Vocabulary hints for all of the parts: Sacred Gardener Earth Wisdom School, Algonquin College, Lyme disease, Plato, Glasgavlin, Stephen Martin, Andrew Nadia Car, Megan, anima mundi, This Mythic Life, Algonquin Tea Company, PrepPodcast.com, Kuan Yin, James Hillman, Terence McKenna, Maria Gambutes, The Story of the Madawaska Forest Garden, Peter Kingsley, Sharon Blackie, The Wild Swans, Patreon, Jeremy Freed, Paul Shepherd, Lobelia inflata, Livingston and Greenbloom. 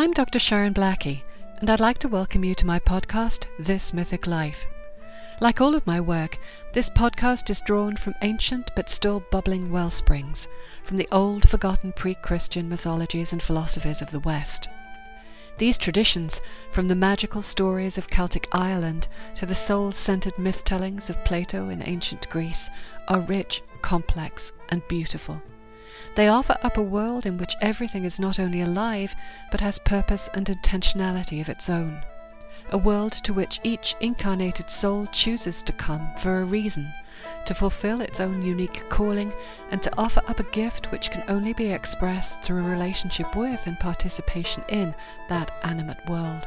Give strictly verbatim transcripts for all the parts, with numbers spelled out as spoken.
I'm Doctor Sharon Blackie, and I'd like to welcome you to my podcast, This Mythic Life. Like all of my work, this podcast is drawn from ancient but still bubbling well springs, from the old, forgotten pre-Christian mythologies and philosophies of the West. These traditions, from the magical stories of Celtic Ireland to the soul-centered myth-tellings of Plato in ancient Greece, are rich, complex, and beautiful. They offer up a world in which everything is not only alive, but has purpose and intentionality of its own. A world to which each incarnated soul chooses to come for a reason, to fulfill its own unique calling, and to offer up a gift which can only be expressed through a relationship with and participation in that animate world.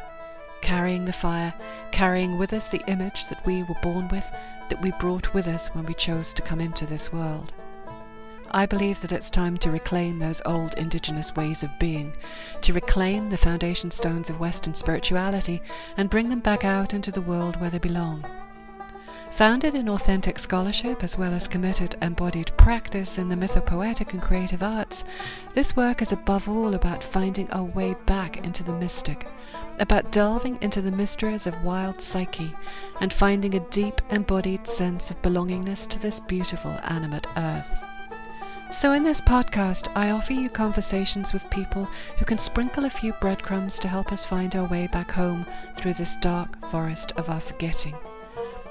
Carrying the fire, carrying with us the image that we were born with, that we brought with us when we chose to come into this world. I believe that it's time to reclaim those old indigenous ways of being, to reclaim the foundation stones of Western spirituality and bring them back out into the world where they belong. Founded in authentic scholarship as well as committed embodied practice in the mythopoetic and creative arts, this work is above all about finding our way back into the mystic, about delving into the mysteries of wild psyche and finding a deep embodied sense of belongingness to this beautiful animate earth. So in this podcast, I offer you conversations with people who can sprinkle a few breadcrumbs to help us find our way back home through this dark forest of our forgetting.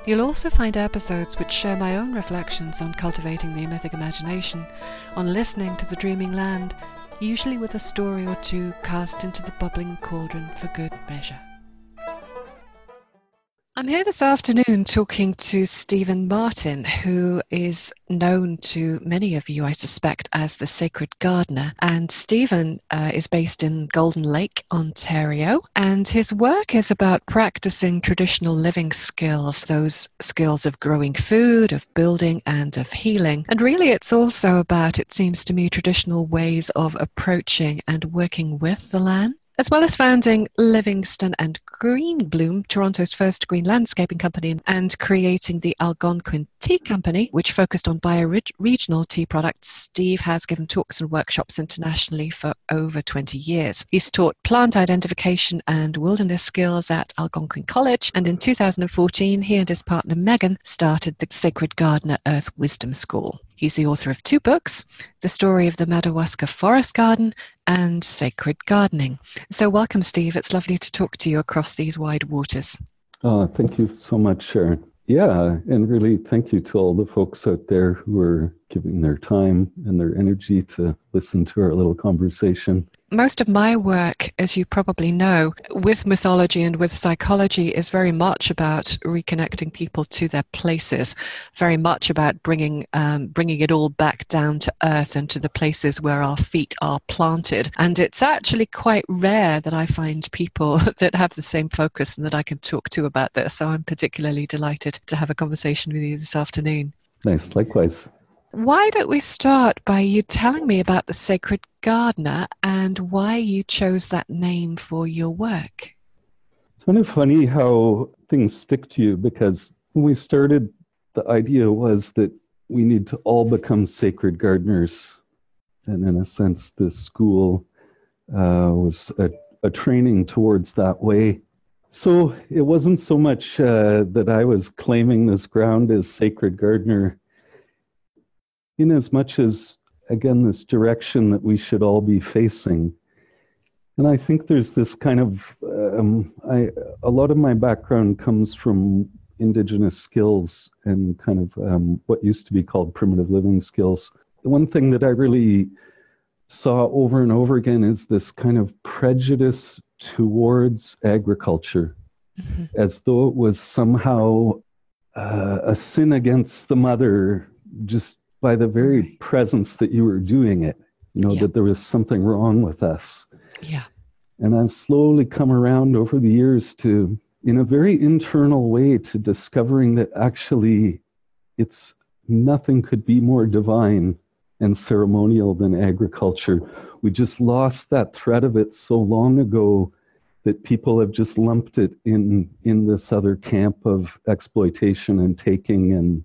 You'll also find episodes which share my own reflections on cultivating the mythic imagination, on listening to the dreaming land, usually with a story or two cast into the bubbling cauldron for good measure. I'm here this afternoon talking to Stephen Martin, who is known to many of you, I suspect, as the Sacred Gardener. And Stephen uh, is based in Golden Lake, Ontario, and his work is about practicing traditional living skills, those skills of growing food, of building, and of healing. And really it's also about, it seems to me, traditional ways of approaching and working with the land. As well as founding Livingston and Greenbloom, Toronto's first green landscaping company, and creating the Algonquin Tea Company, which focused on bioregional tea products, Steve has given talks and workshops internationally for over twenty years. He's taught plant identification and wilderness skills at Algonquin College, and in two thousand fourteen, he and his partner Megan started the Sacred Gardener Earth Wisdom School. He's the author of two books, The Story of the Madawaska Forest Garden and Sacred Gardening. So welcome, Steve. It's lovely to talk to you across these wide waters. Oh, thank you so much, Sharon. Yeah, and really thank you to all the folks out there who are giving their time and their energy to listen to our little conversation. Most of my work, as you probably know, with mythology and with psychology is very much about reconnecting people to their places, very much about bringing um, bringing it all back down to earth and to the places where our feet are planted. And it's actually quite rare that I find people that have the same focus and that I can talk to about this. So I'm particularly delighted to have a conversation with you this afternoon. Nice, likewise. Why don't we start by you telling me about the Sacred Gardener and why you chose that name for your work? It's kind of funny how things stick to you, because when we started, the idea was that we need to all become sacred gardeners. And in a sense, this school uh, was a, a training towards that way. So it wasn't so much uh, that I was claiming this ground as sacred gardener, in as much as, again, this direction that we should all be facing. And I think there's this kind of, um, I, a lot of my background comes from indigenous skills and kind of um, what used to be called primitive living skills. The one thing that I really saw over and over again is this kind of prejudice towards agriculture, mm-hmm. as though it was somehow uh, a sin against the mother, just by the very right. presence that you were doing it, you know, yeah. that there was something wrong with us. Yeah. And I've slowly come around over the years to, in a very internal way, to discovering that actually it's nothing could be more divine and ceremonial than agriculture. We just lost that thread of it so long ago that people have just lumped it in, in this other camp of exploitation and taking and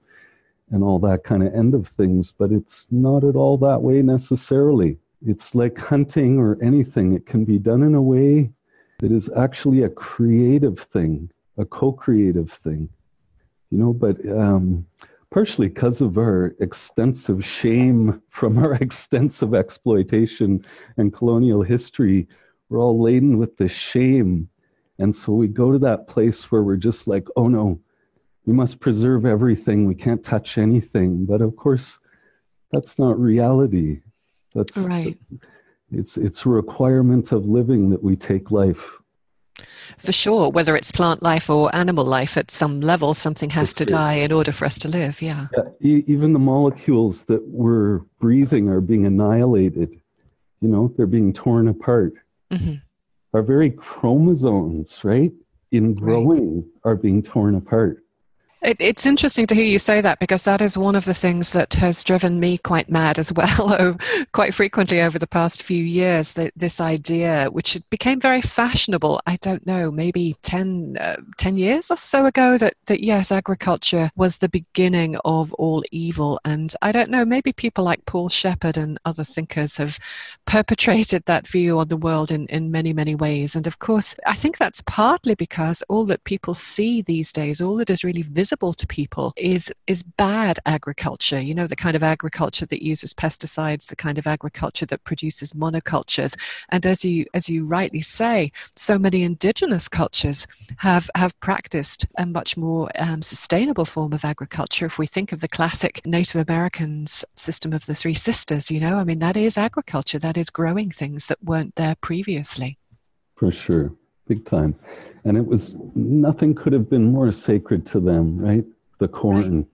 and all that kind of end of things, but it's not at all that way necessarily. It's like hunting or anything. It can be done in a way that is actually a creative thing, a co-creative thing, you know, but um, partially because of our extensive shame from our extensive exploitation and colonial history, we're all laden with this shame. And so we go to that place where we're just like, oh no, we must preserve everything. We can't touch anything. But of course, that's not reality. That's right. That's, it's, it's a requirement of living that we take life. For sure. Whether it's plant life or animal life, at some level, something has to die in order for us to live. Yeah. yeah e- even the molecules that we're breathing are being annihilated. You know, they're being torn apart. Mm-hmm. Our very chromosomes, right, in growing right. are being torn apart. It, it's interesting to hear you say that, because that is one of the things that has driven me quite mad as well, quite frequently over the past few years, that this idea, which became very fashionable, I don't know, maybe ten, uh, ten years or so ago, that, that yes, agriculture was the beginning of all evil. And I don't know, maybe people like Paul Shepherd and other thinkers have perpetrated that view on the world in, in many, many ways. And of course, I think that's partly because all that people see these days, all that is really visible to people is is bad agriculture, you know, the kind of agriculture that uses pesticides, the kind of agriculture that produces monocultures. And as you as you rightly say, so many indigenous cultures have have practiced a much more um, sustainable form of agriculture. If we think of the classic Native Americans system of the Three Sisters, you know, I mean, that is agriculture, that is growing things that weren't there previously. For sure. Big time. And it was, nothing could have been more sacred to them, right? The corn. Right.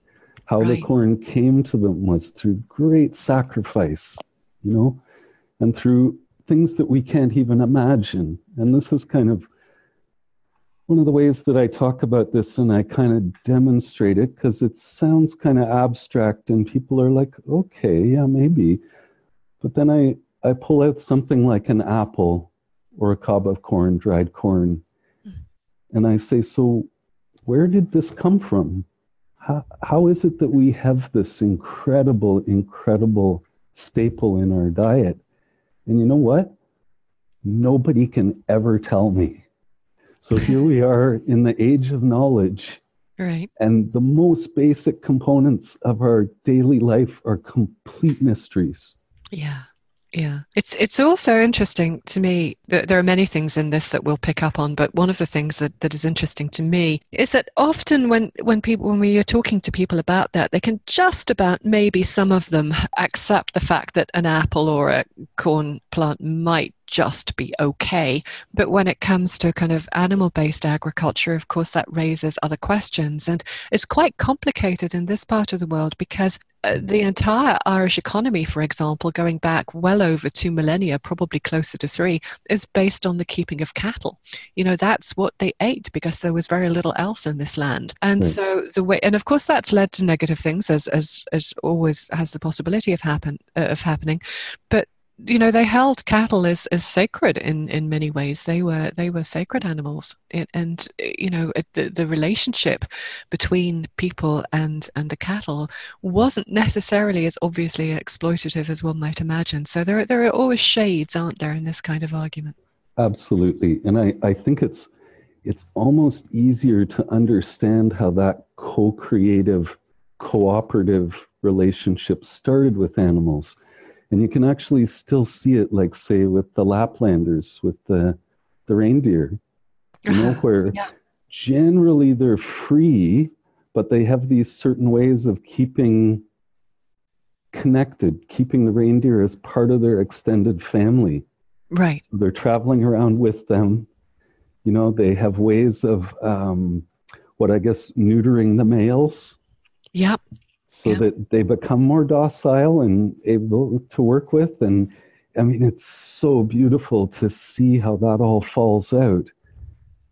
How right. the corn came to them was through great sacrifice, you know, and through things that we can't even imagine. And this is kind of one of the ways that I talk about this, and I kind of demonstrate it, because it sounds kind of abstract and people are like, okay, yeah, maybe. But then I, I pull out something like an apple or a cob of corn, dried corn. And I say, so where did this come from? How, how is it that we have this incredible, incredible staple in our diet? And you know what? Nobody can ever tell me. So here we are in the age of knowledge. Right. And the most basic components of our daily life are complete mysteries. Yeah. Yeah. It's it's also interesting to me that there are many things in this that we'll pick up on, but one of the things that, that is interesting to me is that often when, when people when we are talking to people about that, they can just about, maybe some of them, accept the fact that an apple or a corn plant might just be okay. But when it comes to kind of animal-based agriculture, of course, that raises other questions. And it's quite complicated in this part of the world, because uh, the entire Irish economy, for example, going back well over two millennia, probably closer to three, is based on the keeping of cattle. You know, that's what they ate, because there was very little else in this land. And right. so the way, and of course, that's led to negative things, as as as always has the possibility of happen uh, of happening. But you know, they held cattle as, as sacred in, in many ways. They were they were sacred animals. It, and, you know, it, the, the relationship between people and, and the cattle wasn't necessarily as obviously exploitative as one might imagine. So there, there are always shades, aren't there, in this kind of argument? Absolutely. And I, I think it's it's almost easier to understand how that co-creative, cooperative relationship started with animals. And you can actually still see it, like, say, with the Laplanders, with the the reindeer, you know, where yeah. generally they're free, but they have these certain ways of keeping connected, keeping the reindeer as part of their extended family. Right. So they're traveling around with them. You know, they have ways of, um, what I guess, neutering the males. Yep. So yeah. that they become more docile and able to work with. And I mean, it's so beautiful to see how that all falls out.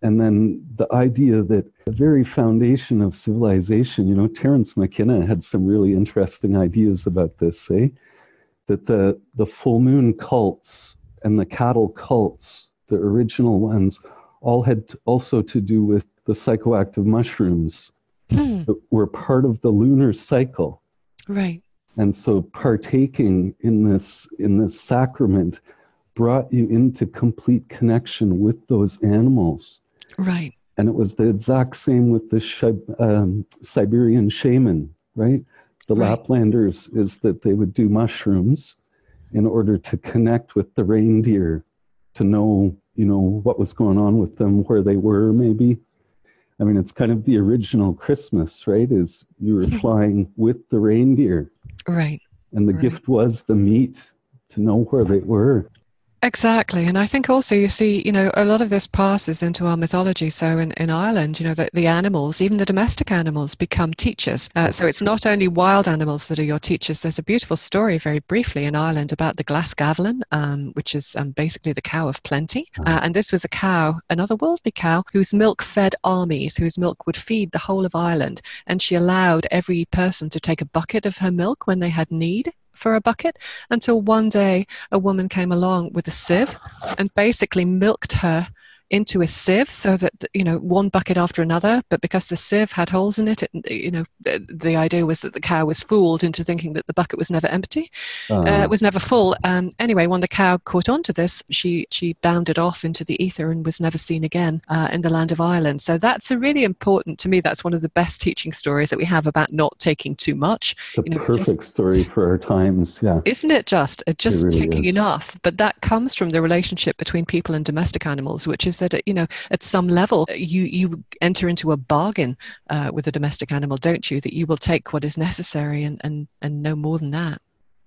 And then the idea that the very foundation of civilization, you know, Terence McKenna had some really interesting ideas about this, eh? That the, the full moon cults and the cattle cults, the original ones, all had to, also to do with the psychoactive mushrooms. Hmm. We're part of the lunar cycle. Right. And so partaking in this, in this sacrament brought you into complete connection with those animals. Right. And it was the exact same with the um, Siberian shaman, right? The right. Laplanders is that they would do mushrooms in order to connect with the reindeer, to know, you know, what was going on with them, where they were maybe. I mean, it's kind of the original Christmas, right? Is you were flying with the reindeer. Right. And the right. gift was the meat, to know where they were. Exactly. And I think also, you see, you know, a lot of this passes into our mythology. So in, in Ireland, you know, the, the animals, even the domestic animals, become teachers. Uh, so it's not only wild animals that are your teachers. There's a beautiful story very briefly in Ireland about the Glasgavlin, um, which is um, basically the cow of plenty. Uh, and this was a cow, another worldly cow, whose milk fed armies, whose milk would feed the whole of Ireland. And she allowed every person to take a bucket of her milk when they had need for a bucket, until one day a woman came along with a sieve and basically milked her into a sieve, so that, you know, one bucket after another. But because the sieve had holes in it, it, you know, the, the idea was that the cow was fooled into thinking that the bucket was never empty, uh, uh, was never full. Um, anyway, when the cow caught on to this, she she bounded off into the ether and was never seen again uh, in the land of Ireland. So that's a really important, to me, that's one of the best teaching stories that we have about not taking too much. The you know, perfect just, story for our times, yeah. Isn't it just, just it really taking is. enough? But that comes from the relationship between people and domestic animals, which is that, you know, at some level you you enter into a bargain uh, with a domestic animal, don't you, that you will take what is necessary and and and no more than that.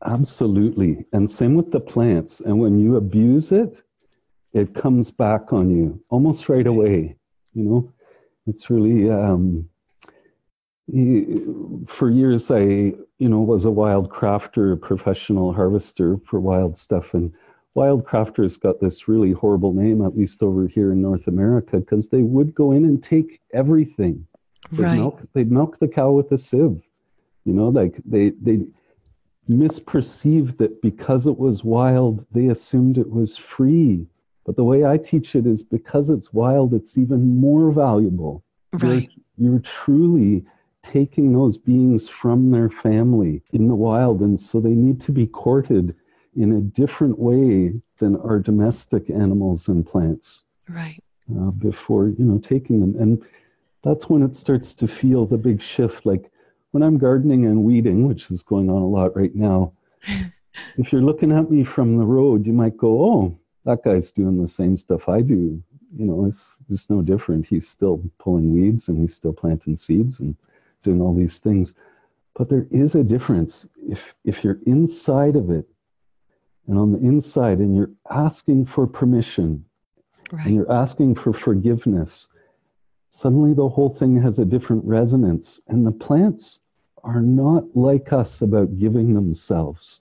Absolutely. And same with the plants. And when you abuse it, it comes back on you almost right away, you know. It's really um for years I you know was a wild crafter, professional harvester for wild stuff. And wild crafters got this really horrible name, at least over here in North America, because they would go in and take everything. They'd, right. milk, they'd milk the cow with a sieve. You know, like they, they misperceived that because it was wild, they assumed it was free. But the way I teach it is, because it's wild, it's even more valuable. Right. You're, you're truly taking those beings from their family in the wild, and so they need to be courted in a different way than our domestic animals and plants, right? Uh, before, you know, taking them. And that's when it starts to feel the big shift. Like when I'm gardening and weeding, which is going on a lot right now, if you're looking at me from the road, you might go, oh, that guy's doing the same stuff I do. You know, it's, it's no different. He's still pulling weeds and he's still planting seeds and doing all these things. But there is a difference. If, if you're inside of it, and on the inside, and you're asking for permission, right. and you're asking for forgiveness, suddenly the whole thing has a different resonance. And the plants are not like us about giving themselves.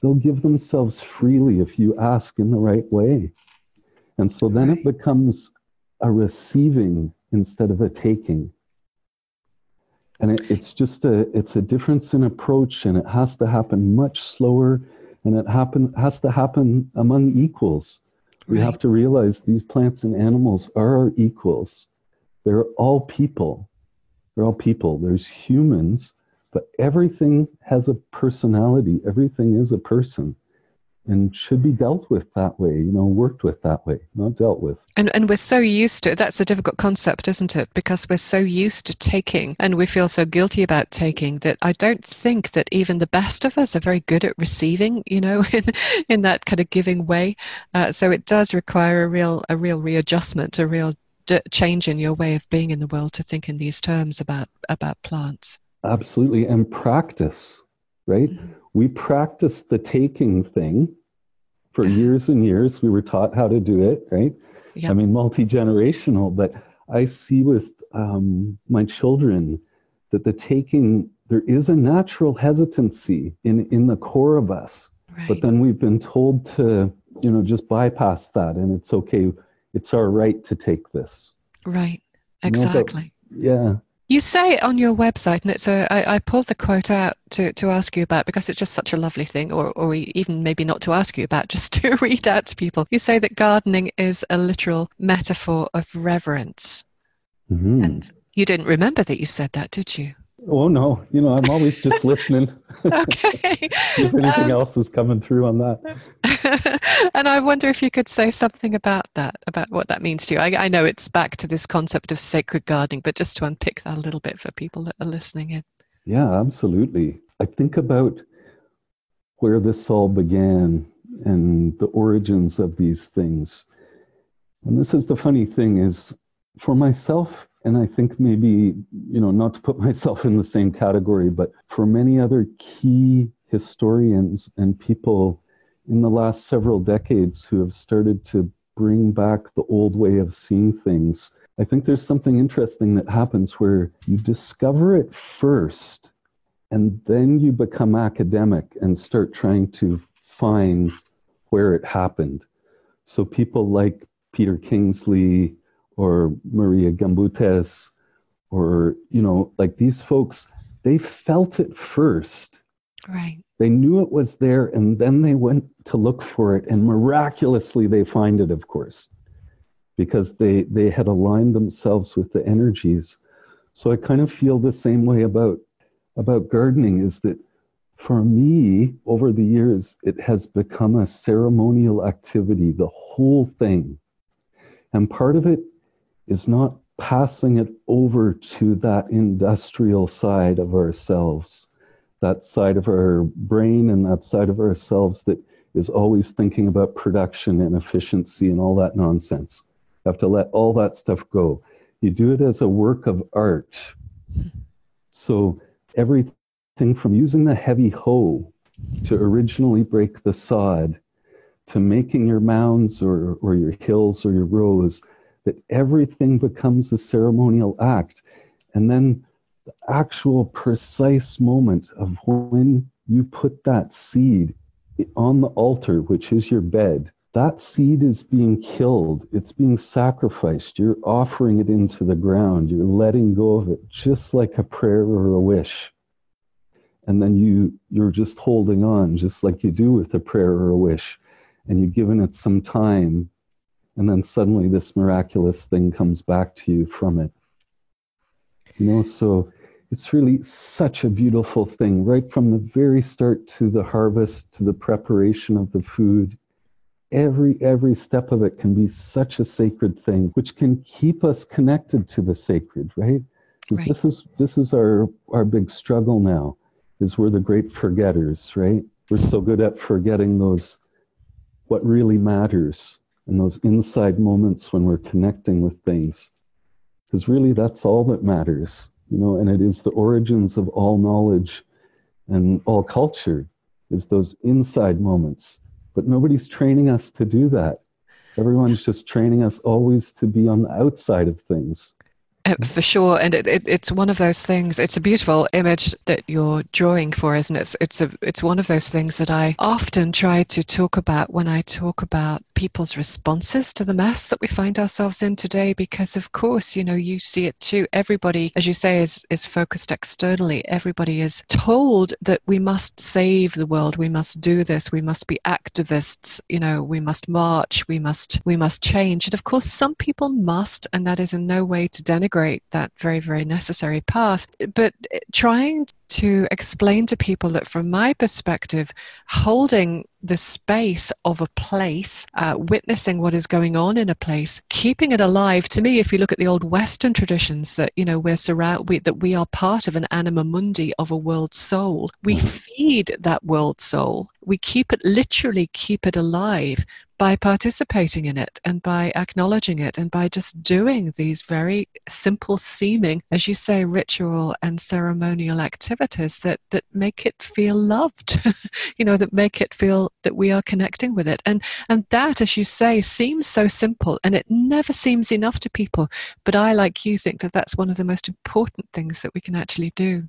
They'll give themselves freely if you ask in the right way. And so then right. it becomes a receiving instead of a taking. And it, it's just a, it's a difference in approach, and it has to happen much slower. And it happen, has to happen among equals. We right. have to realize these plants and animals are our equals. They're all people. They're all people. There's humans, but everything has a personality. Everything is a person, and should be dealt with that way, you know, worked with that way, not dealt with. And and we're so used to, that's a difficult concept, isn't it? Because we're so used to taking, and we feel so guilty about taking, that I don't think that even the best of us are very good at receiving, you know, in, in that kind of giving way. Uh, so it does require a real, a real readjustment, a real d- change in your way of being in the world, to think in these terms about, about plants. Absolutely. And practice, right? Mm-hmm. We practice the taking thing. For years and years, we were taught how to do it, right? Yep. I mean, multi-generational, but I see with um, my children that the taking, there is a natural hesitancy in, in the core of us. Right. But then we've been told to, you know, just bypass that, and it's okay. It's our right to take this. Right. Exactly. You know, but, yeah. You say on your website, and it's a, I, I pulled the quote out to, to ask you about, because it's just such a lovely thing, or, or even maybe not to ask you about, just to read out to people. You say that gardening is a literal metaphor of reverence. Mm-hmm. And you didn't remember that you said that, did you? Oh, no. You know, I'm always just listening. Okay. If anything um, else is coming through on that. And I wonder if you could say something about that, about what that means to you. I, I know it's back to this concept of sacred gardening, but just to unpick that a little bit for people that are listening in. Yeah, absolutely. I think about where this all began and the origins of these things. And this is the funny thing is, for myself, and I think maybe, you know, not to put myself in the same category, but for many other key historians and people in the last several decades who have started to bring back the old way of seeing things, I think there's something interesting that happens where you discover it first, and then you become academic and start trying to find where it happened. So people like Peter Kingsley or Maria Gambutes, or, you know, like these folks, they felt it first. Right. They knew it was there, and then they went to look for it, and miraculously they find it, of course, because they, they had aligned themselves with the energies. So I kind of feel the same way about, about gardening, is that for me, over the years, it has become a ceremonial activity, the whole thing. And part of it is not passing it over to that industrial side of ourselves, that side of our brain and that side of ourselves that is always thinking about production and efficiency and all that nonsense. You have to let all that stuff go. You do it as a work of art. So everything from using the heavy hoe to originally break the sod, to making your mounds or, or your hills or your rows, that everything becomes a ceremonial act. And then the actual precise moment of when you put that seed on the altar, which is your bed, that seed is being killed. It's being sacrificed. You're offering it into the ground. You're letting go of it, just like a prayer or a wish. And then you, you're just holding on, just like you do with a prayer or a wish. And you've given it some time. And then suddenly this miraculous thing comes back to you from it. You know, so it's really such a beautiful thing, right from the very start to the harvest, to the preparation of the food. Every, every step of it can be such a sacred thing, which can keep us connected to the sacred, right? Because right. this is, this is our, our big struggle now, is we're the great forgetters, right? We're so good at forgetting those, what really matters, and those inside moments when we're connecting with things. Because really that's all that matters, you know, and it is the origins of all knowledge and all culture, is those inside moments. But nobody's training us to do that. Everyone's just training us always to be on the outside of things. For sure. And it, it, it's one of those things, it's a beautiful image that you're drawing for us. And it's, it's, a, it's one of those things that I often try to talk about when I talk about people's responses to the mess that we find ourselves in today. Because of course, you know, you see it too. Everybody, as you say, is, is focused externally. Everybody is told that we must save the world. We must do this. We must be activists. You know, we must march. We must, we must change. And of course, some people must, and that is in no way to denigrate that very, very necessary path. But trying to explain to people that from my perspective, holding the space of a place, uh, witnessing what is going on in a place, keeping it alive. To me, if you look at the old Western traditions that, you know, we're surround, we, that we are part of an anima mundi, of a world soul. We feed that world soul. We keep it, literally keep it alive, by participating in it and by acknowledging it and by just doing these very simple seeming, as you say, ritual and ceremonial activities that, that make it feel loved, you know, that make it feel that we are connecting with it. And, and that, as you say, seems so simple and it never seems enough to people. But I, like you, think that that's one of the most important things that we can actually do.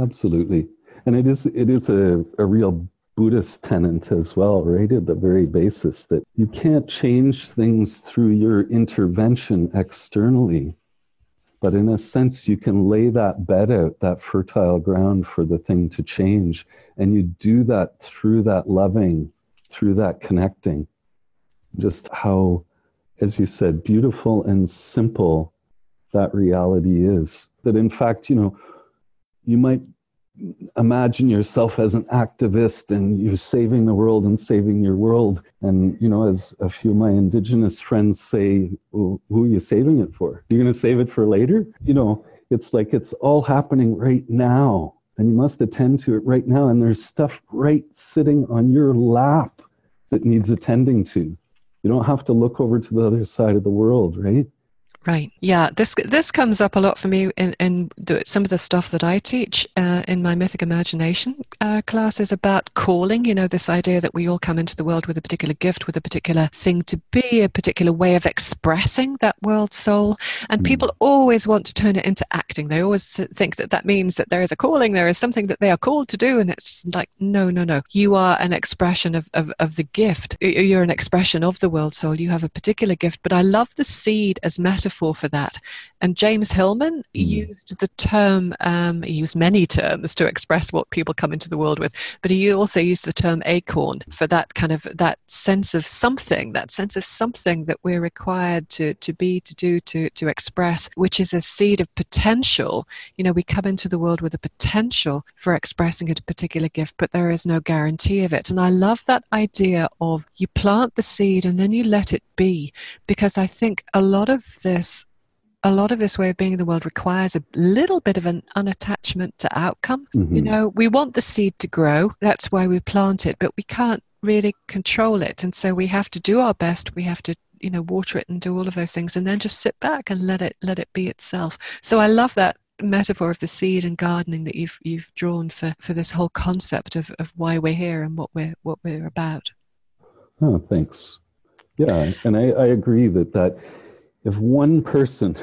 Absolutely. And it is, it is a, a real Buddhist tenet as well, right? At the very basis, that you can't change things through your intervention externally, but in a sense, you can lay that bed out, that fertile ground for the thing to change. And you do that through that loving, through that connecting. Just how, as you said, beautiful and simple that reality is. That in fact, you know, you might imagine yourself as an activist and you're saving the world and saving your world. And, you know, as a few of my indigenous friends say, well, who are you saving it for? You're going to save it for later? You know, it's like it's all happening right now. And you must attend to it right now. And there's stuff right sitting on your lap that needs attending to. You don't have to look over to the other side of the world, right? Right. Yeah. This this comes up a lot for me in, in some of the stuff that I teach uh, in my Mythic Imagination uh, classes about calling, you know, this idea that we all come into the world with a particular gift, with a particular thing to be, a particular way of expressing that world soul. And mm. people always want to turn it into acting. They always think that that means that there is a calling, there is something that they are called to do. And it's like, no, no, no. You are an expression of, of, of the gift. You're an expression of the world soul. You have a particular gift. But I love the seed as metaphor for that. And James Hillman used the term, um, he used many terms to express what people come into the world with, but he also used the term acorn for that kind of, that sense of something, that sense of something that we're required to, to be, to do, to, to express, which is a seed of potential. You know, we come into the world with a potential for expressing a particular gift, but there is no guarantee of it. And I love that idea of you plant the seed and then you let it be, because I think a lot of the This, a lot of this way of being in the world requires a little bit of an unattachment to outcome. Mm-hmm. You know, we want the seed to grow. That's why we plant it, but we can't really control it. And so we have to do our best. We have to, you know, water it and do all of those things and then just sit back and let it, let it be itself. So I love that metaphor of the seed and gardening that you've, you've drawn for, for this whole concept of, of why we're here and what we're, what we're about. Oh, thanks. Yeah. And I, I agree that that, if one person,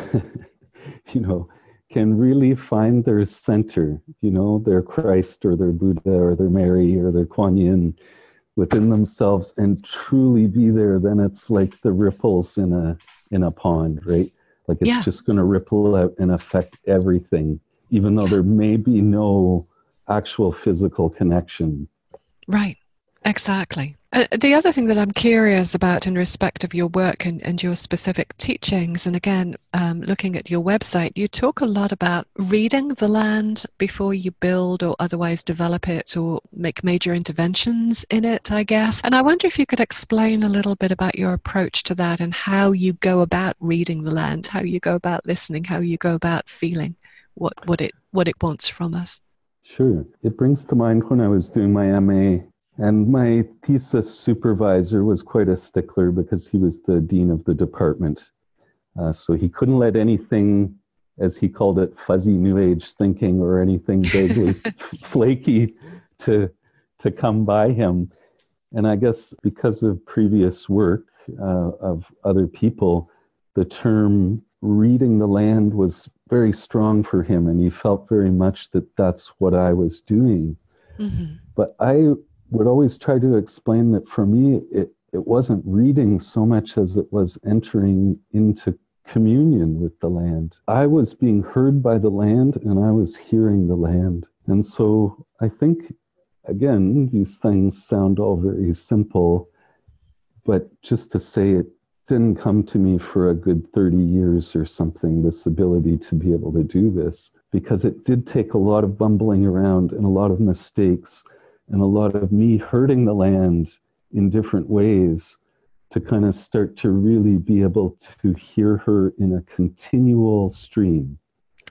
you know, can really find their center, you know, their Christ or their Buddha or their Mary or their Kuan Yin within themselves and truly be there, then it's like the ripples in a in a pond, right? Like it's yeah. just going to ripple out and affect everything, even though there may be no actual physical connection. Right. Exactly. Uh, the other thing that I'm curious about in respect of your work and, and your specific teachings, and again, um, looking at your website, you talk a lot about reading the land before you build or otherwise develop it or make major interventions in it, I guess. And I wonder if you could explain a little bit about your approach to that and how you go about reading the land, how you go about listening, how you go about feeling what, what it what it wants from us. Sure. It brings to mind when I was doing my M A. And my thesis supervisor was quite a stickler because he was the dean of the department. Uh, so he couldn't let anything, as he called it, fuzzy New Age thinking or anything vaguely flaky to to come by him. And I guess because of previous work uh, of other people, the term reading the land was very strong for him. And he felt very much that that's what I was doing. Mm-hmm. But I would always try to explain that for me, it, it wasn't reading so much as it was entering into communion with the land. I was being heard by the land and I was hearing the land. And so I think, again, these things sound all very simple, but just to say it didn't come to me for a good thirty years or something, this ability to be able to do this, because it did take a lot of bumbling around and a lot of mistakes and a lot of me hurting the land in different ways to kind of start to really be able to hear her in a continual stream.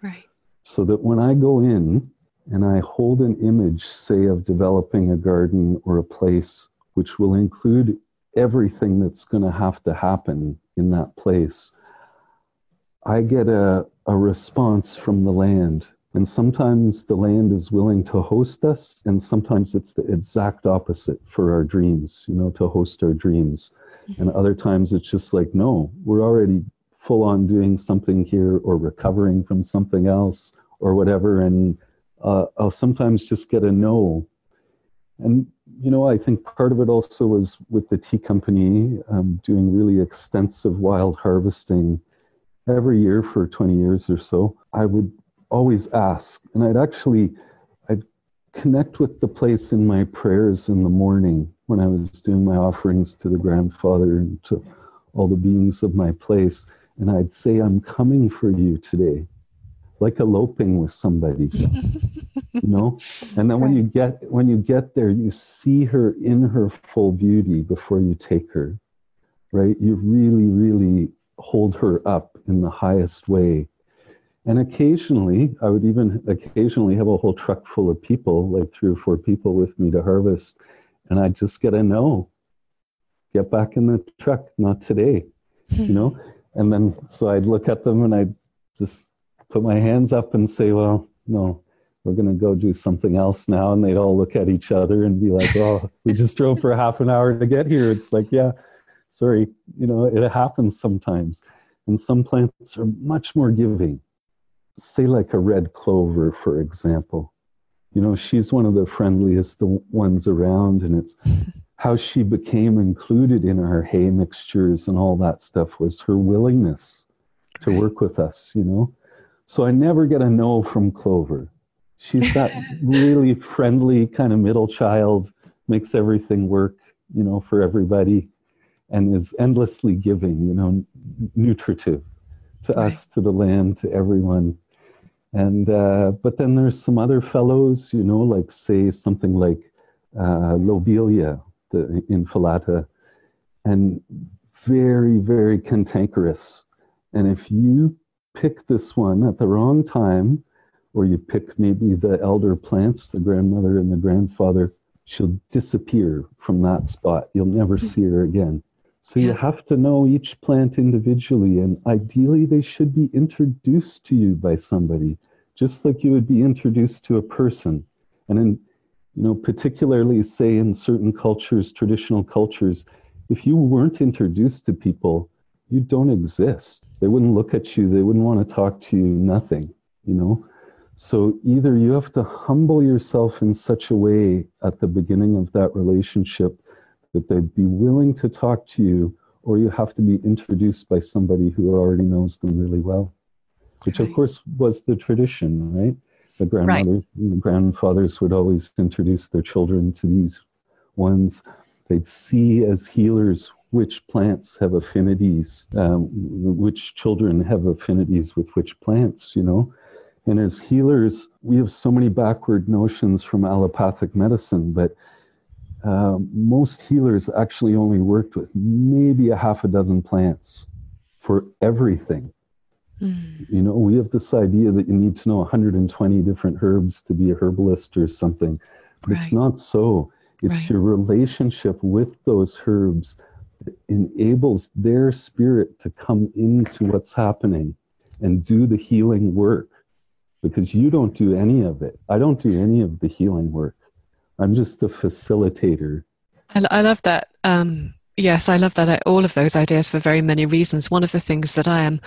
Right. So that when I go in and I hold an image, say, of developing a garden or a place, which will include everything that's going to have to happen in that place, I get a, a response from the land. And sometimes the land is willing to host us, and sometimes it's the exact opposite for our dreams, you know, to host our dreams. Mm-hmm. And other times it's just like, no, we're already full on doing something here or recovering from something else or whatever. And uh, I'll sometimes just get a no. And, you know, I think part of it also was with the tea company um, doing really extensive wild harvesting every year for twenty years or so. I would always ask, and I'd actually I'd connect with the place in my prayers in the morning when I was doing my offerings to the grandfather and to all the beings of my place, and I'd say, I'm coming for you today. like eloping with somebody, you know? And then when you get, when you get there, you see her in her full beauty before you take her, right? You really, really hold her up in the highest way. And occasionally, I would even occasionally have a whole truck full of people, like three or four people with me to harvest. And I just get a no, get back in the truck, not today, you know? And then, so I'd look at them and I'd just put my hands up and say, well, no, we're going to go do something else now. And they'd all look at each other and be like, oh, we just drove for half an hour to get here. It's like, yeah, sorry, you know, it happens sometimes. And some plants are much more giving. Say like a red clover, for example. You know, she's one of the friendliest ones around, and it's how she became included in our hay mixtures and all that stuff was her willingness to work with us, you know. So I never get a no from Clover. She's that really friendly kind of middle child, makes everything work, you know, for everybody, and is endlessly giving, you know, nutritive to right. us, to the land, to everyone. And, uh, but then there's some other fellows, you know, like say something like uh, Lobelia, the inflata, and very, very cantankerous. And if you pick this one at the wrong time, or you pick maybe the elder plants, the grandmother and the grandfather, she'll disappear from that spot. You'll never see her again. So you have to know each plant individually, and ideally they should be introduced to you by somebody, just like you would be introduced to a person. And in, you know, particularly say in certain cultures, traditional cultures, if you weren't introduced to people, you don't exist. They wouldn't look at you. They wouldn't want to talk to you, nothing, you know? So either you have to humble yourself in such a way at the beginning of that relationship that they'd be willing to talk to you, or you have to be introduced by somebody who already knows them really well, which of course was the tradition, right? The grandmothers right. and the grandfathers would always introduce their children to these ones. They'd see as healers which plants have affinities, um, which children have affinities with which plants, you know? And as healers, we have so many backward notions from allopathic medicine, but Uh, most healers actually only worked with maybe a half a dozen plants for everything. Mm. You know, we have this idea that you need to know one hundred twenty different herbs to be a herbalist or something. Right. It's not so. It's right. your relationship with those herbs that enables their spirit to come into what's happening and do the healing work, because you don't do any of it. I don't do any of the healing work. I'm just the facilitator. I, I love that. Um, yes, I love that. All of those ideas for very many reasons. One of the things that I am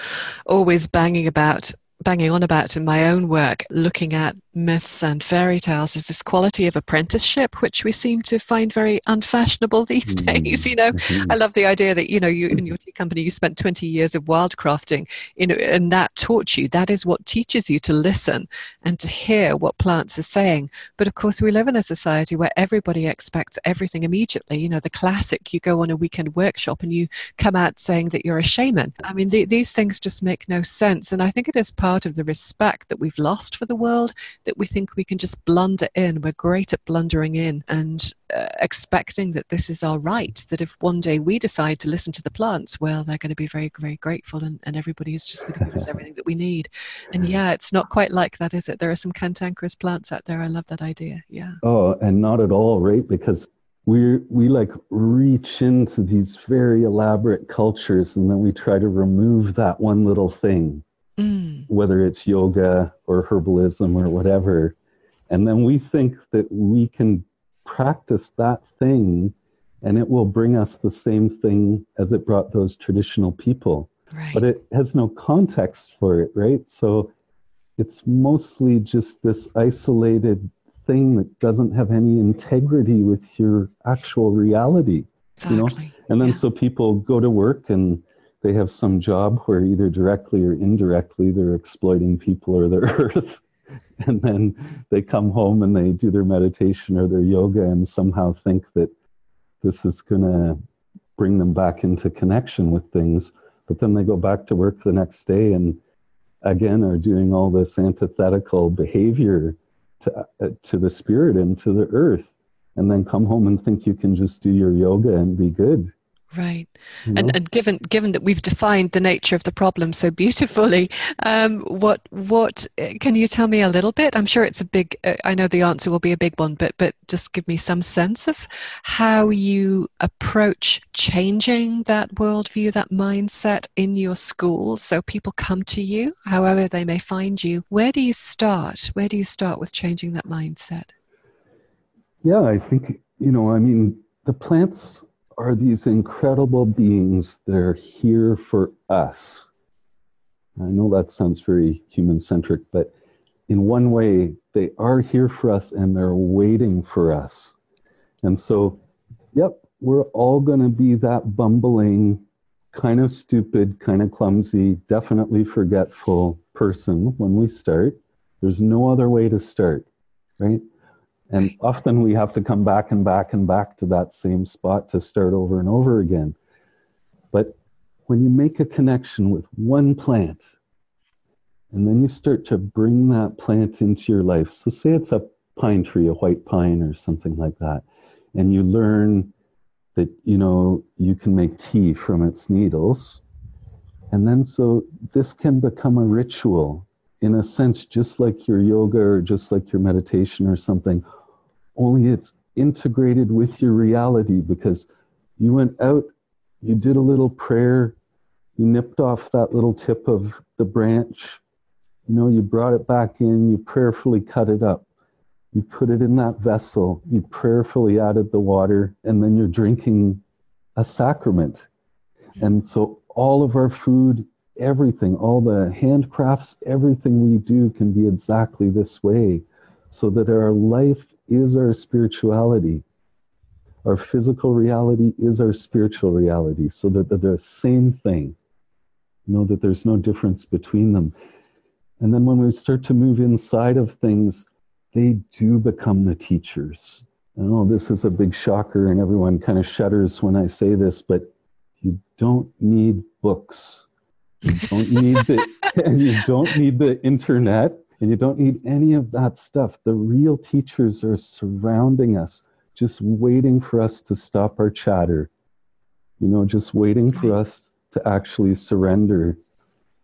always banging about, banging on about in my own work, looking at myths and fairy tales, is this quality of apprenticeship, which we seem to find very unfashionable these mm. days. You know, mm-hmm. I love the idea that, you know, you in your tea company, you spent twenty years of wildcrafting, you know, and that taught you. That is what teaches you to listen and to hear what plants are saying. But of course, we live in a society where everybody expects everything immediately. You know, the classic, you go on a weekend workshop and you come out saying that you're a shaman. I mean, th- these things just make no sense. And I think it is part of the respect that we've lost for the world, that we think we can just blunder in. We're great at blundering in and uh, expecting that this is our right, that if one day we decide to listen to the plants, well, they're going to be very, very grateful, and, and everybody is just going to give us everything that we need. And yeah, it's not quite like that, is it? There are some cantankerous plants out there. I love that idea. Yeah. Oh, and not at all, right? Because we we like reach into these very elaborate cultures, and then we try to remove that one little thing. Mm. Whether it's yoga or herbalism or whatever. And then we think that we can practice that thing and it will bring us the same thing as it brought those traditional people. Right. But it has no context for it, right? So it's mostly just this isolated thing that doesn't have any integrity with your actual reality. Exactly. You know? And then yeah. so people go to work and they have some job where either directly or indirectly they're exploiting people or their earth. And then they come home and they do their meditation or their yoga and somehow think that this is going to bring them back into connection with things. But then they go back to work the next day and again, are doing all this antithetical behavior to, uh, to the spirit and to the earth, and then come home and think you can just do your yoga and be good. Right. You know? and, and given given that we've defined the nature of the problem so beautifully, um, what what can you tell me a little bit? I'm sure it's a big, uh, I know the answer will be a big one, but but just give me some sense of how you approach changing that worldview, that mindset in your school. So people come to you, however they may find you. Where do you start? Where do you start with changing that mindset? Yeah, I think, you know, I mean, the plants are these incredible beings that are here for us. I know that sounds very human-centric, but in one way, they are here for us and they're waiting for us. And so, yep, we're all going to be that bumbling, kind of stupid, kind of clumsy, definitely forgetful person when we start. There's no other way to start, right? And often we have to come back and back and back to that same spot to start over and over again. But when you make a connection with one plant, and then you start to bring that plant into your life. So say it's a pine tree, a white pine or something like that. And you learn that, you know, you can make tea from its needles. And then so this can become a ritual, in a sense, just like your yoga or just like your meditation or something. Only it's integrated with your reality, because you went out, you did a little prayer, you nipped off that little tip of the branch, you know, you brought it back in, you prayerfully cut it up, you put it in that vessel, you prayerfully added the water, and then you're drinking a sacrament. And so all of our food, everything, all the handcrafts, everything we do can be exactly this way, so that our life is our spirituality. Our physical reality is our spiritual reality, so that they're the same thing. You know, that there's no difference between them. And then when we start to move inside of things, they do become the teachers. I know this is a big shocker and everyone kind of shudders when I say this, but you don't need books. You don't need the, and you don't need the internet, and you don't need any of that stuff. The real teachers are surrounding us, just waiting for us to stop our chatter, you know, just waiting for us to actually surrender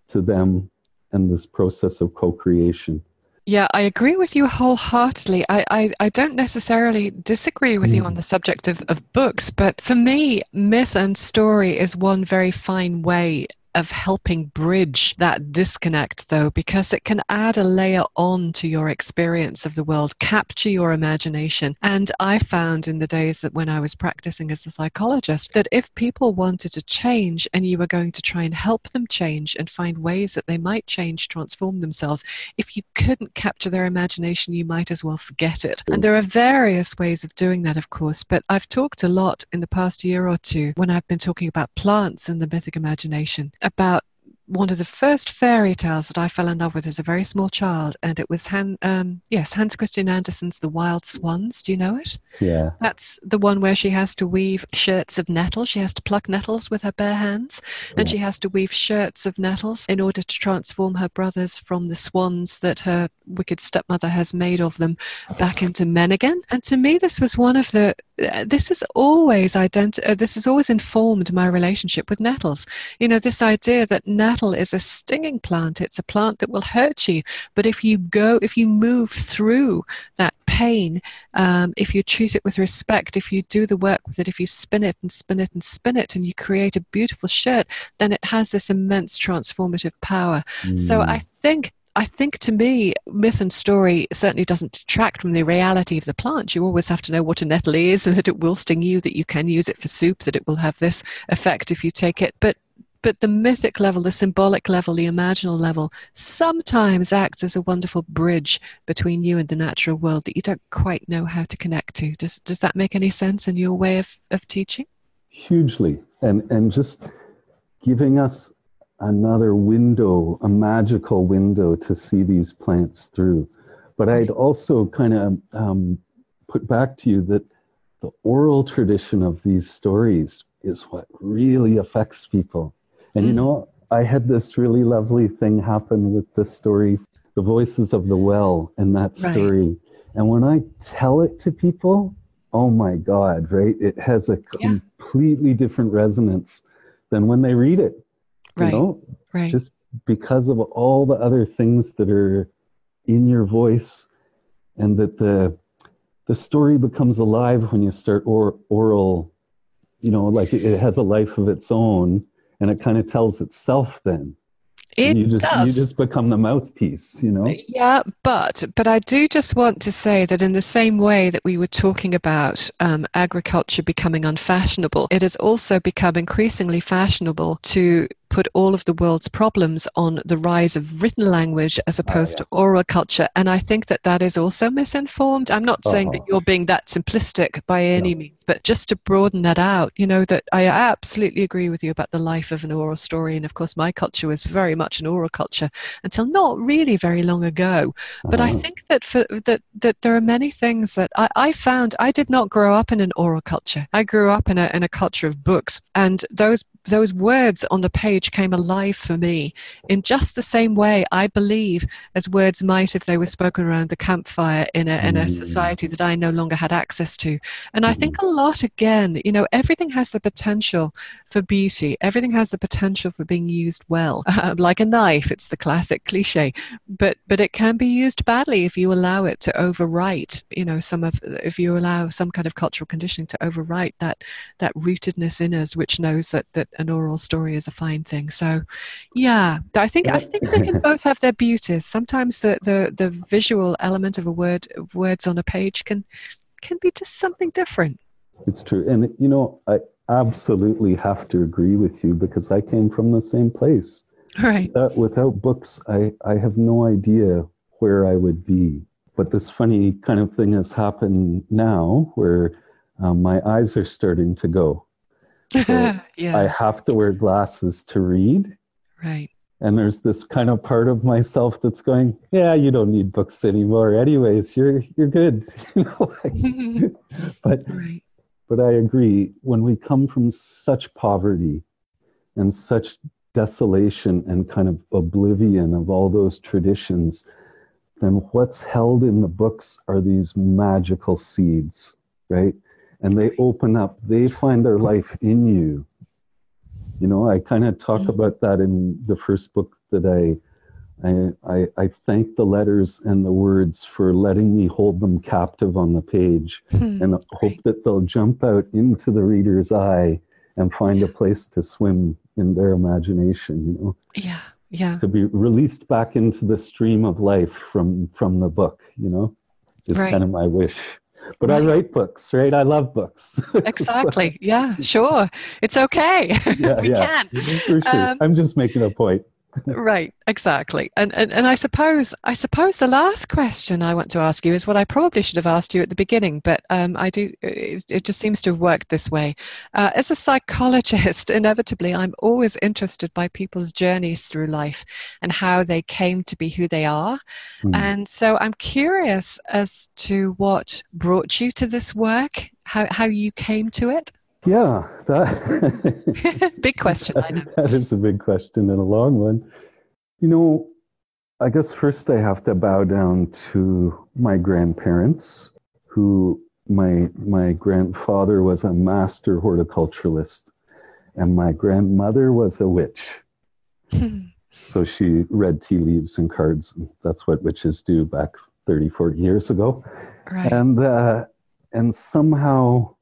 to them and this process of co-creation. Yeah, I agree with you wholeheartedly. I, I, I don't necessarily disagree with you on the subject of, of books, but for me, myth and story is one very fine way of helping bridge that disconnect, though, because it can add a layer on to your experience of the world, capture your imagination. And I found in the days that when I was practicing as a psychologist, that if people wanted to change and you were going to try and help them change and find ways that they might change, transform themselves, if you couldn't capture their imagination, you might as well forget it. And there are various ways of doing that, of course, but I've talked a lot in the past year or two when I've been talking about plants and the mythic imagination, about one of the first fairy tales that I fell in love with as a very small child, and it was Han, um, yes, Hans Christian Andersen's The Wild Swans. Do you know it? Yeah. That's the one where she has to weave shirts of nettles. She has to pluck nettles with her bare hands, and yeah. she has to weave shirts of nettles in order to transform her brothers from the swans that her wicked stepmother has made of them back into men again. And to me, this was one of the Uh, this has always identi- uh, this has always informed my relationship with nettles. You know, this idea that nettle is a stinging plant, it's a plant that will hurt you. But if you go, if you move through that pain, um, if you treat it with respect, if you do the work with it, if you spin it and spin it and spin it and you create a beautiful shirt, then it has this immense transformative power. Mm. So I think I think to me, myth and story certainly doesn't detract from the reality of the plant. You always have to know what a nettle is and that it will sting you, that you can use it for soup, that it will have this effect if you take it. But but the mythic level, the symbolic level, the imaginal level sometimes acts as a wonderful bridge between you and the natural world that you don't quite know how to connect to. Does does that make any sense in your way of, of teaching? Hugely. And and just giving us another window, a magical window to see these plants through. But I'd also kind of um, put back to you that the oral tradition of these stories is what really affects people. And you know, I had this really lovely thing happen with the story, The Voices of the Well, and that story. Right. And when I tell it to people, oh my God, right? It has a completely yeah. different resonance than when they read it. Right. You know? Right. Just because of all the other things that are in your voice, and that the the story becomes alive when you start or, oral, you know, like it, it has a life of its own, and it kind of tells itself then. It you just, does. You just become the mouthpiece, you know? Yeah, but but I do just want to say that in the same way that we were talking about um, agriculture becoming unfashionable, it has also become increasingly fashionable to put all of the world's problems on the rise of written language as opposed oh, yeah. to oral culture. And I think that that is also misinformed. I'm not uh-huh. saying that you're being that simplistic by any no. means, but just to broaden that out, you know, that I absolutely agree with you about the life of an oral story. And of course, my culture was very much an oral culture until not really very long ago. Uh-huh. But I think that for, that that there are many things that I, I found. I did not grow up in an oral culture. I grew up in a in a culture of books, and those Those words on the page came alive for me in just the same way, I believe, as words might if they were spoken around the campfire in a, in a society that I no longer had access to. And I think a lot, again, you know, everything has the potential for beauty. Everything has the potential for being used well, um, like a knife. It's the classic cliche, but but it can be used badly if you allow it to overwrite, you know, some of, if you allow some kind of cultural conditioning to overwrite that that rootedness in us, which knows that that an oral story is a fine thing. So yeah, I think I think they can both have their beauties. Sometimes the, the, the visual element of a word words on a page can can be just something different. It's true. And you know, I absolutely have to agree with you because I came from the same place. Right. Without, without books, I, I have no idea where I would be. But this funny kind of thing has happened now where um, my eyes are starting to go. So yeah. I have to wear glasses to read. Right. And there's this kind of part of myself that's going, yeah, you don't need books anymore. Anyways, you're you're good. You know, like, but right. but I agree, when we come from such poverty and such desolation and kind of oblivion of all those traditions, then what's held in the books are these magical seeds, right? And they open up, they find their life in you. You know, I kind of talk about that in the first book that I, I, I, I thank the letters and the words for letting me hold them captive on the page hmm, and hope that they'll jump out into the reader's eye and find a place to swim in their imagination, you know? Yeah, yeah. To be released back into the stream of life from, from the book, you know, is right. kind of my wish. But right. I write books, right? I love books. Exactly. Yeah, sure. It's okay. Yeah, we yeah. can. For sure. um, I'm just making a point. Right, exactly. And, and and I suppose I suppose the last question I want to ask you is what I probably should have asked you at the beginning, but um, I do. It, it just seems to have worked this way. Uh, as a psychologist, inevitably, I'm always interested by people's journeys through life and how they came to be who they are. Mm. And so I'm curious as to what brought you to this work, how how you came to it. Yeah, that big question. I know that is a big question and a long one. You know, I guess first I have to bow down to my grandparents, who my my grandfather was a master horticulturalist, and my grandmother was a witch. So she read tea leaves and cards. And that's what witches do back thirty, forty years ago, right. and uh, and somehow.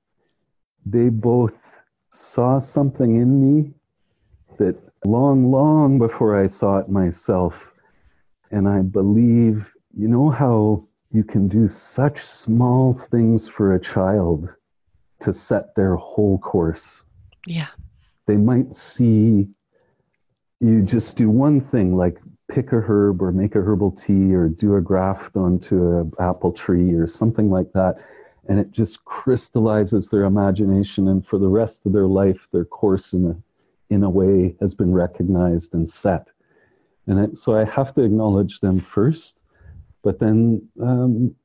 They both saw something in me that long, long before I saw it myself. And I believe, you know how you can do such small things for a child to set their whole course? Yeah. They might see you just do one thing, like pick a herb or make a herbal tea or do a graft onto an apple tree or something like that. And it just crystallizes their imagination, and for the rest of their life, their course in a, in a way has been recognized and set. And it, so I have to acknowledge them first, but then um,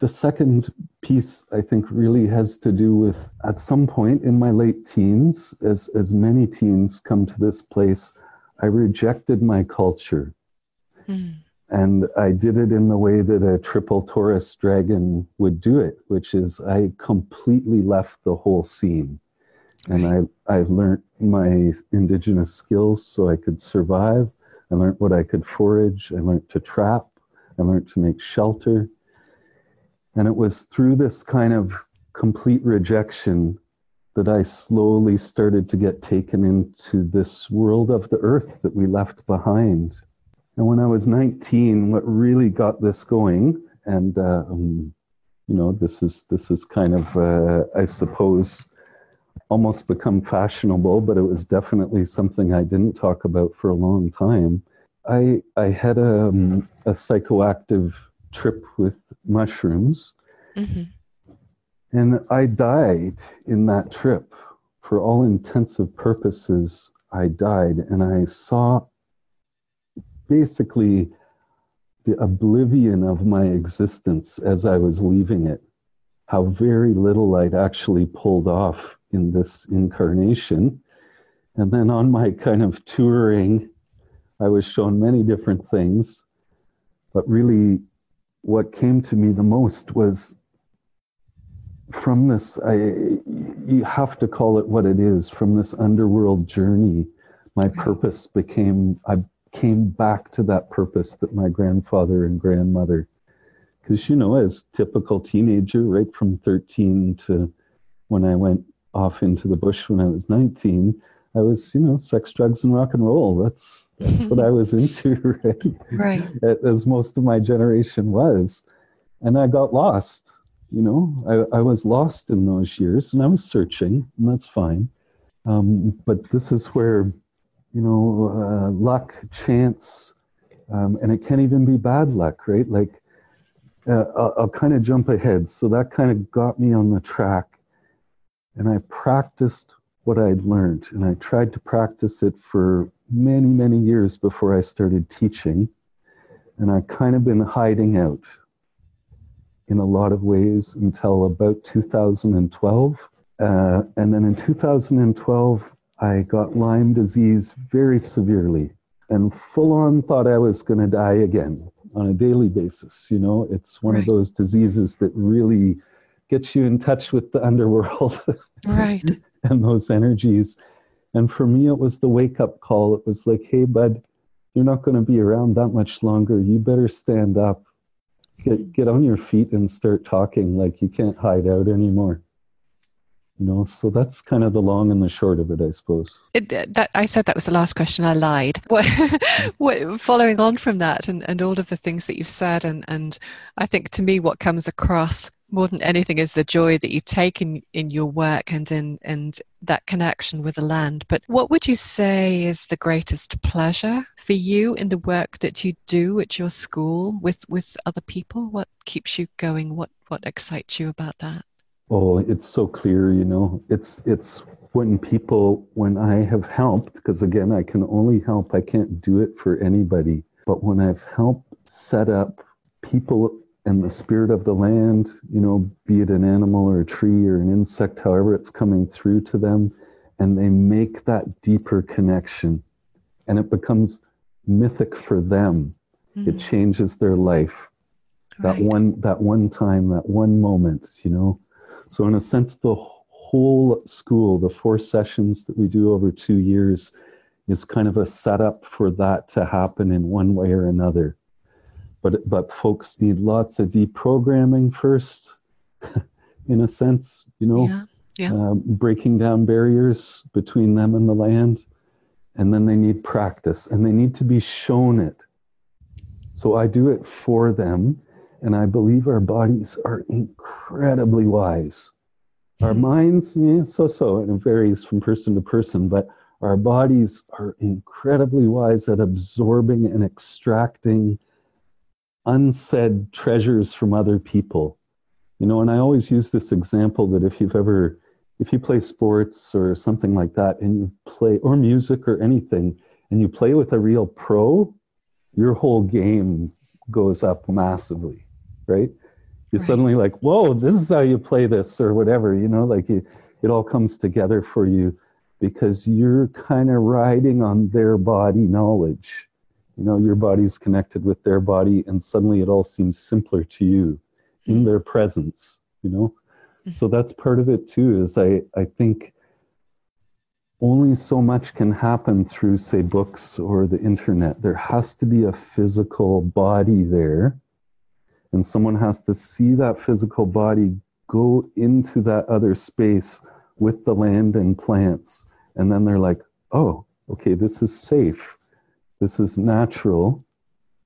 the second piece I think really has to do with, at some point in my late teens, as, as many teens come to this place I rejected my culture. Mm. And I did it in the way that a triple Taurus dragon would do it, which is I completely left the whole scene. And right. I, I learned my indigenous skills so I could survive. I learned what I could forage. I learned to trap. I learned to make shelter. And it was through this kind of complete rejection that I slowly started to get taken into this world of the earth that we left behind. And when I was nineteen, what really got this going, and uh, um, you know, this is this is kind of, uh, I suppose, almost become fashionable, but it was definitely something I didn't talk about for a long time. I I had a um, a psychoactive trip with mushrooms, mm-hmm. and I died in that trip. For all intensive purposes, I died, and I saw basically the oblivion of my existence as I was leaving it, how very little I'd actually pulled off in this incarnation. And then on my kind of touring, I was shown many different things, but really what came to me the most was from this, I, you have to call it what it is, from this underworld journey, my purpose became, I came back to that purpose that my grandfather and grandmother, because, you know, as typical teenager, right from thirteen to when I went off into the bush when I was nineteen, I was, you know, sex, drugs, and rock and roll. That's that's what I was into, right? Right. As most of my generation was. And I got lost, you know. I, I was lost in those years, and I was searching, and that's fine. Um, but this is where, you know, uh, luck, chance, um, and it can't even be bad luck, right? Like, uh, I'll, I'll kind of jump ahead. So that kind of got me on the track, and I practiced what I'd learned, and I tried to practice it for many, many years before I started teaching, and I kind of been hiding out in a lot of ways until about two thousand twelve, uh, and then in two thousand twelve, I got Lyme disease very severely and full on thought I was going to die again on a daily basis. You know, it's one right. of those diseases that really gets you in touch with the underworld right. and those energies. And for me, it was the wake up call. It was like, hey, bud, you're not going to be around that much longer. You better stand up, get, get on your feet and start talking. Like, you can't hide out anymore. You know, so that's kind of the long and the short of it, I suppose. It, that, I said that was the last question. I lied. What, what, following on from that and, and all of the things that you've said, and, and I think to me what comes across more than anything is the joy that you take in, in your work and in and that connection with the land. But what would you say is the greatest pleasure for you in the work that you do at your school with, with other people? What keeps you going? What what excites you about that? Oh, it's so clear, you know, it's, it's when people, when I have helped, because again, I can only help, I can't do it for anybody. But when I've helped set up people and the spirit of the land, you know, be it an animal or a tree or an insect, however it's coming through to them, and they make that deeper connection and it becomes mythic for them. Mm-hmm. It changes their life. Right. That one, that one time, that one moment, you know. So in a sense, the whole school, the four sessions that we do over two years is kind of a setup for that to happen in one way or another. But but folks need lots of deprogramming first, in a sense, you know, yeah, yeah. Um, breaking down barriers between them and the land. And then they need practice and they need to be shown it. So I do it for them. And I believe our bodies are incredibly wise. Our minds, yeah, so-so, and it varies from person to person, but our bodies are incredibly wise at absorbing and extracting unsaid treasures from other people. You know, and I always use this example that if you've ever, if you play sports or something like that, and you play, or music or anything, and you play with a real pro, your whole game goes up massively. Right? You're right. Suddenly like, whoa, this is how you play this or whatever, you know, like you, it all comes together for you. because you're kind of riding on their body knowledge. You know, your body's connected with their body, and suddenly it all seems simpler to you in their presence, you know? Mm-hmm. So that's part of it too, is I, I think only so much can happen through, say, books or the internet. There has to be a physical body there, and someone has to see that physical body go into that other space with the land and plants. And then they're like, oh, okay, this is safe. This is natural.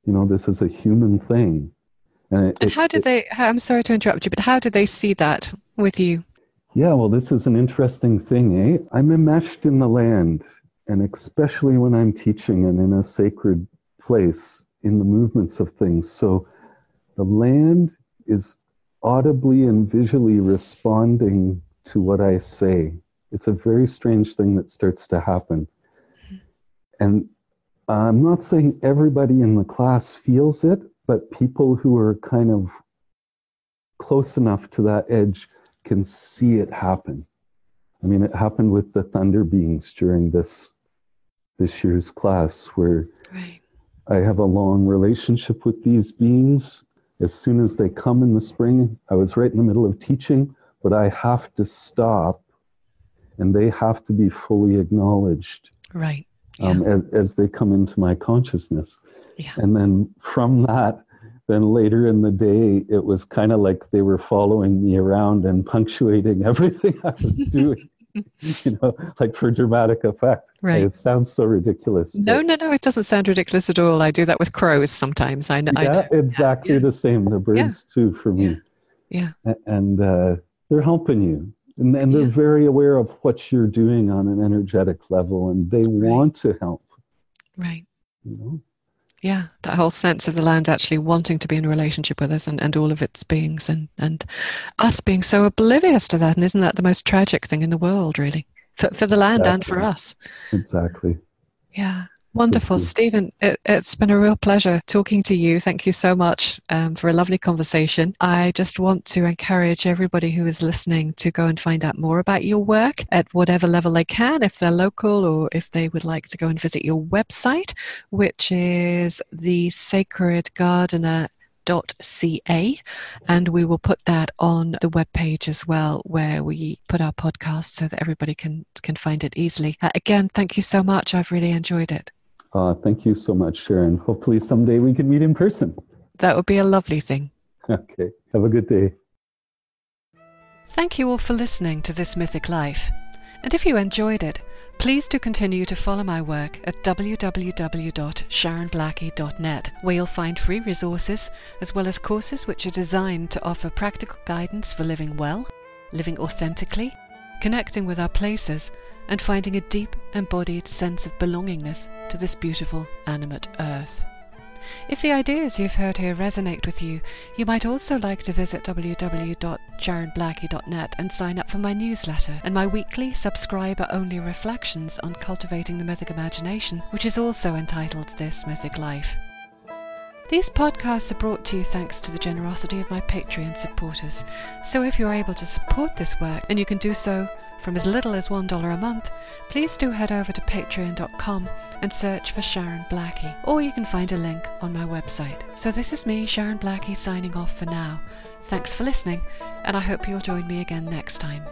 You know, this is a human thing. And, it, and how it, did they, I'm sorry to interrupt you, but how did they see that with you? Yeah, well, this is an interesting thing, eh? I'm enmeshed in the land, and especially when I'm teaching and in a sacred place, in the movements of things. So the land is audibly and visually responding to what I say. It's a very strange thing that starts to happen. And I'm not saying everybody in the class feels it, but people who are kind of close enough to that edge can see it happen. I mean, it happened with the thunder beings during this this year's class, where right. I have a long relationship with these beings. As soon as they come in the spring, I was right in the middle of teaching, but I have to stop, and they have to be fully acknowledged, right? Yeah. Um, as, as they come into my consciousness. Yeah. And then from that, then later in the day, it was kind of like they were following me around and punctuating everything I was doing, you know, like for dramatic effect. Right. It sounds so ridiculous. No, no, no, it doesn't sound ridiculous at all. I do that with crows sometimes. I know. Yeah, I know. Exactly, yeah. The same. The birds yeah. too, for me. Yeah. yeah. And uh, they're helping you. And, and they're yeah. very aware of what you're doing on an energetic level, and they right. want to help. Right. You know? Yeah, that whole sense of the land actually wanting to be in a relationship with us, and, and all of its beings, and, and us being so oblivious to that. And isn't that the most tragic thing in the world, really? For, for the land exactly. and for us. Exactly. Yeah. Wonderful. So Stephen, it, it's been a real pleasure talking to you. Thank you so much um, for a lovely conversation. I just want to encourage everybody who is listening to go and find out more about your work at whatever level they can, if they're local or if they would like to go and visit your website, which is the Sacred Gardener dot c a, and we will put that on the webpage as well, where we put our podcast so that everybody can can find it easily. Uh, again, thank you so much. I've really enjoyed it. Uh, thank you so much, Sharon. Hopefully someday we can meet in person. That would be a lovely thing. Okay. Have a good day. Thank you all for listening to This Mythic Life. And if you enjoyed it, please do continue to follow my work at w w w dot sharon blackie dot net, where you'll find free resources as well as courses which are designed to offer practical guidance for living well, living authentically, connecting with our places, and finding a deep, embodied sense of belongingness to this beautiful, animate earth. If the ideas you've heard here resonate with you, you might also like to visit w w w dot sharon blackie dot net and sign up for my newsletter and my weekly subscriber-only reflections on cultivating the mythic imagination, which is also entitled This Mythic Life. These podcasts are brought to you thanks to the generosity of my Patreon supporters, so if you're able to support this work, and you can do so from as little as one dollar a month, please do head over to patreon dot com and search for Sharon Blackie, or you can find a link on my website. So this is me, Sharon Blackie, signing off for now. Thanks for listening, and I hope you'll join me again next time.